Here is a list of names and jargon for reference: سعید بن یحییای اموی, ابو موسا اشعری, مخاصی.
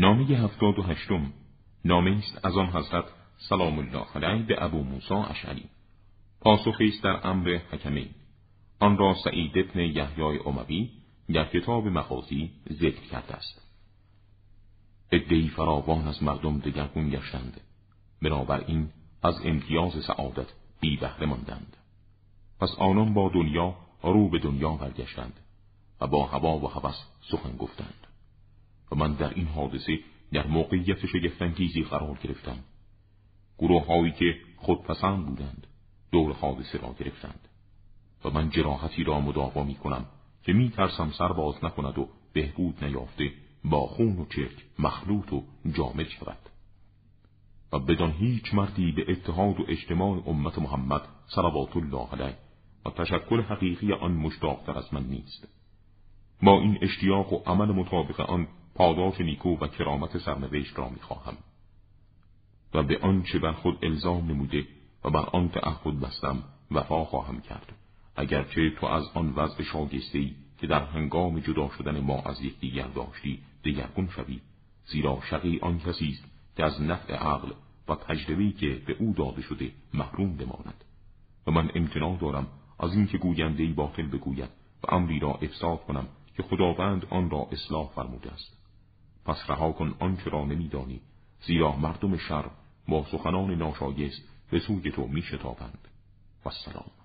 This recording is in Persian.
نامه 78 نامه است از آن حضرت سلام الله علیه به ابو موسا اشعری. پاسخی است در امر حکمین. آن را سعید بن یحییای اموی در کتاب مخاصی ذکر کرده است. عده‌ای فراوان از مردم دگرگون گشتند، بنابراین از امتیاز سعادت بی بهره ماندند. پس آنان با دنیا رو به دنیا برگشتند و با هوا و هوس سخن گفتند و من در این حادثه در موقعیت شگفت‌انگیزی قرار گرفتم. گروه هایی که خودپسند بودند دور حادثه را گرفتند و من جراحتی را مداوا می کنم که می ترسم سر باز نکند و بهبود نیافته با خون و چرک مخلوط و جامد شود و بدان هیچ مردی به اتحاد و اجتماع امت محمد صلوات الله علیه و تشکل حقیقی آن مشتاق‌تر از من نیست. با این اشتیاق و عمل مطابق آن پاداش نیکو و کرامت سرنوشت را می‌خواهم و به آن چه بر خود الزام نموده و بر آن تعهد بستم وفا خواهم کرد، اگرچه تو از آن وضع شایسته‌ای که در هنگام جدا شدن ما از یکدیگر داشتی دگرگون شوی، زیرا شقی آن کسی است که از نفع عقل و تجربه‌ای که به او داده شده محروم بماند و من امتناع دارم از اینکه گوینده‌ای باطل بگوید و امری را افساد کنم که خداوند آن را اصلاح فرموده است. پس رها کن آنچه را نمی‌دانی، زیرا مردم شر با سخنان ناشایست به سوی تو می‌شتابند. والسلام.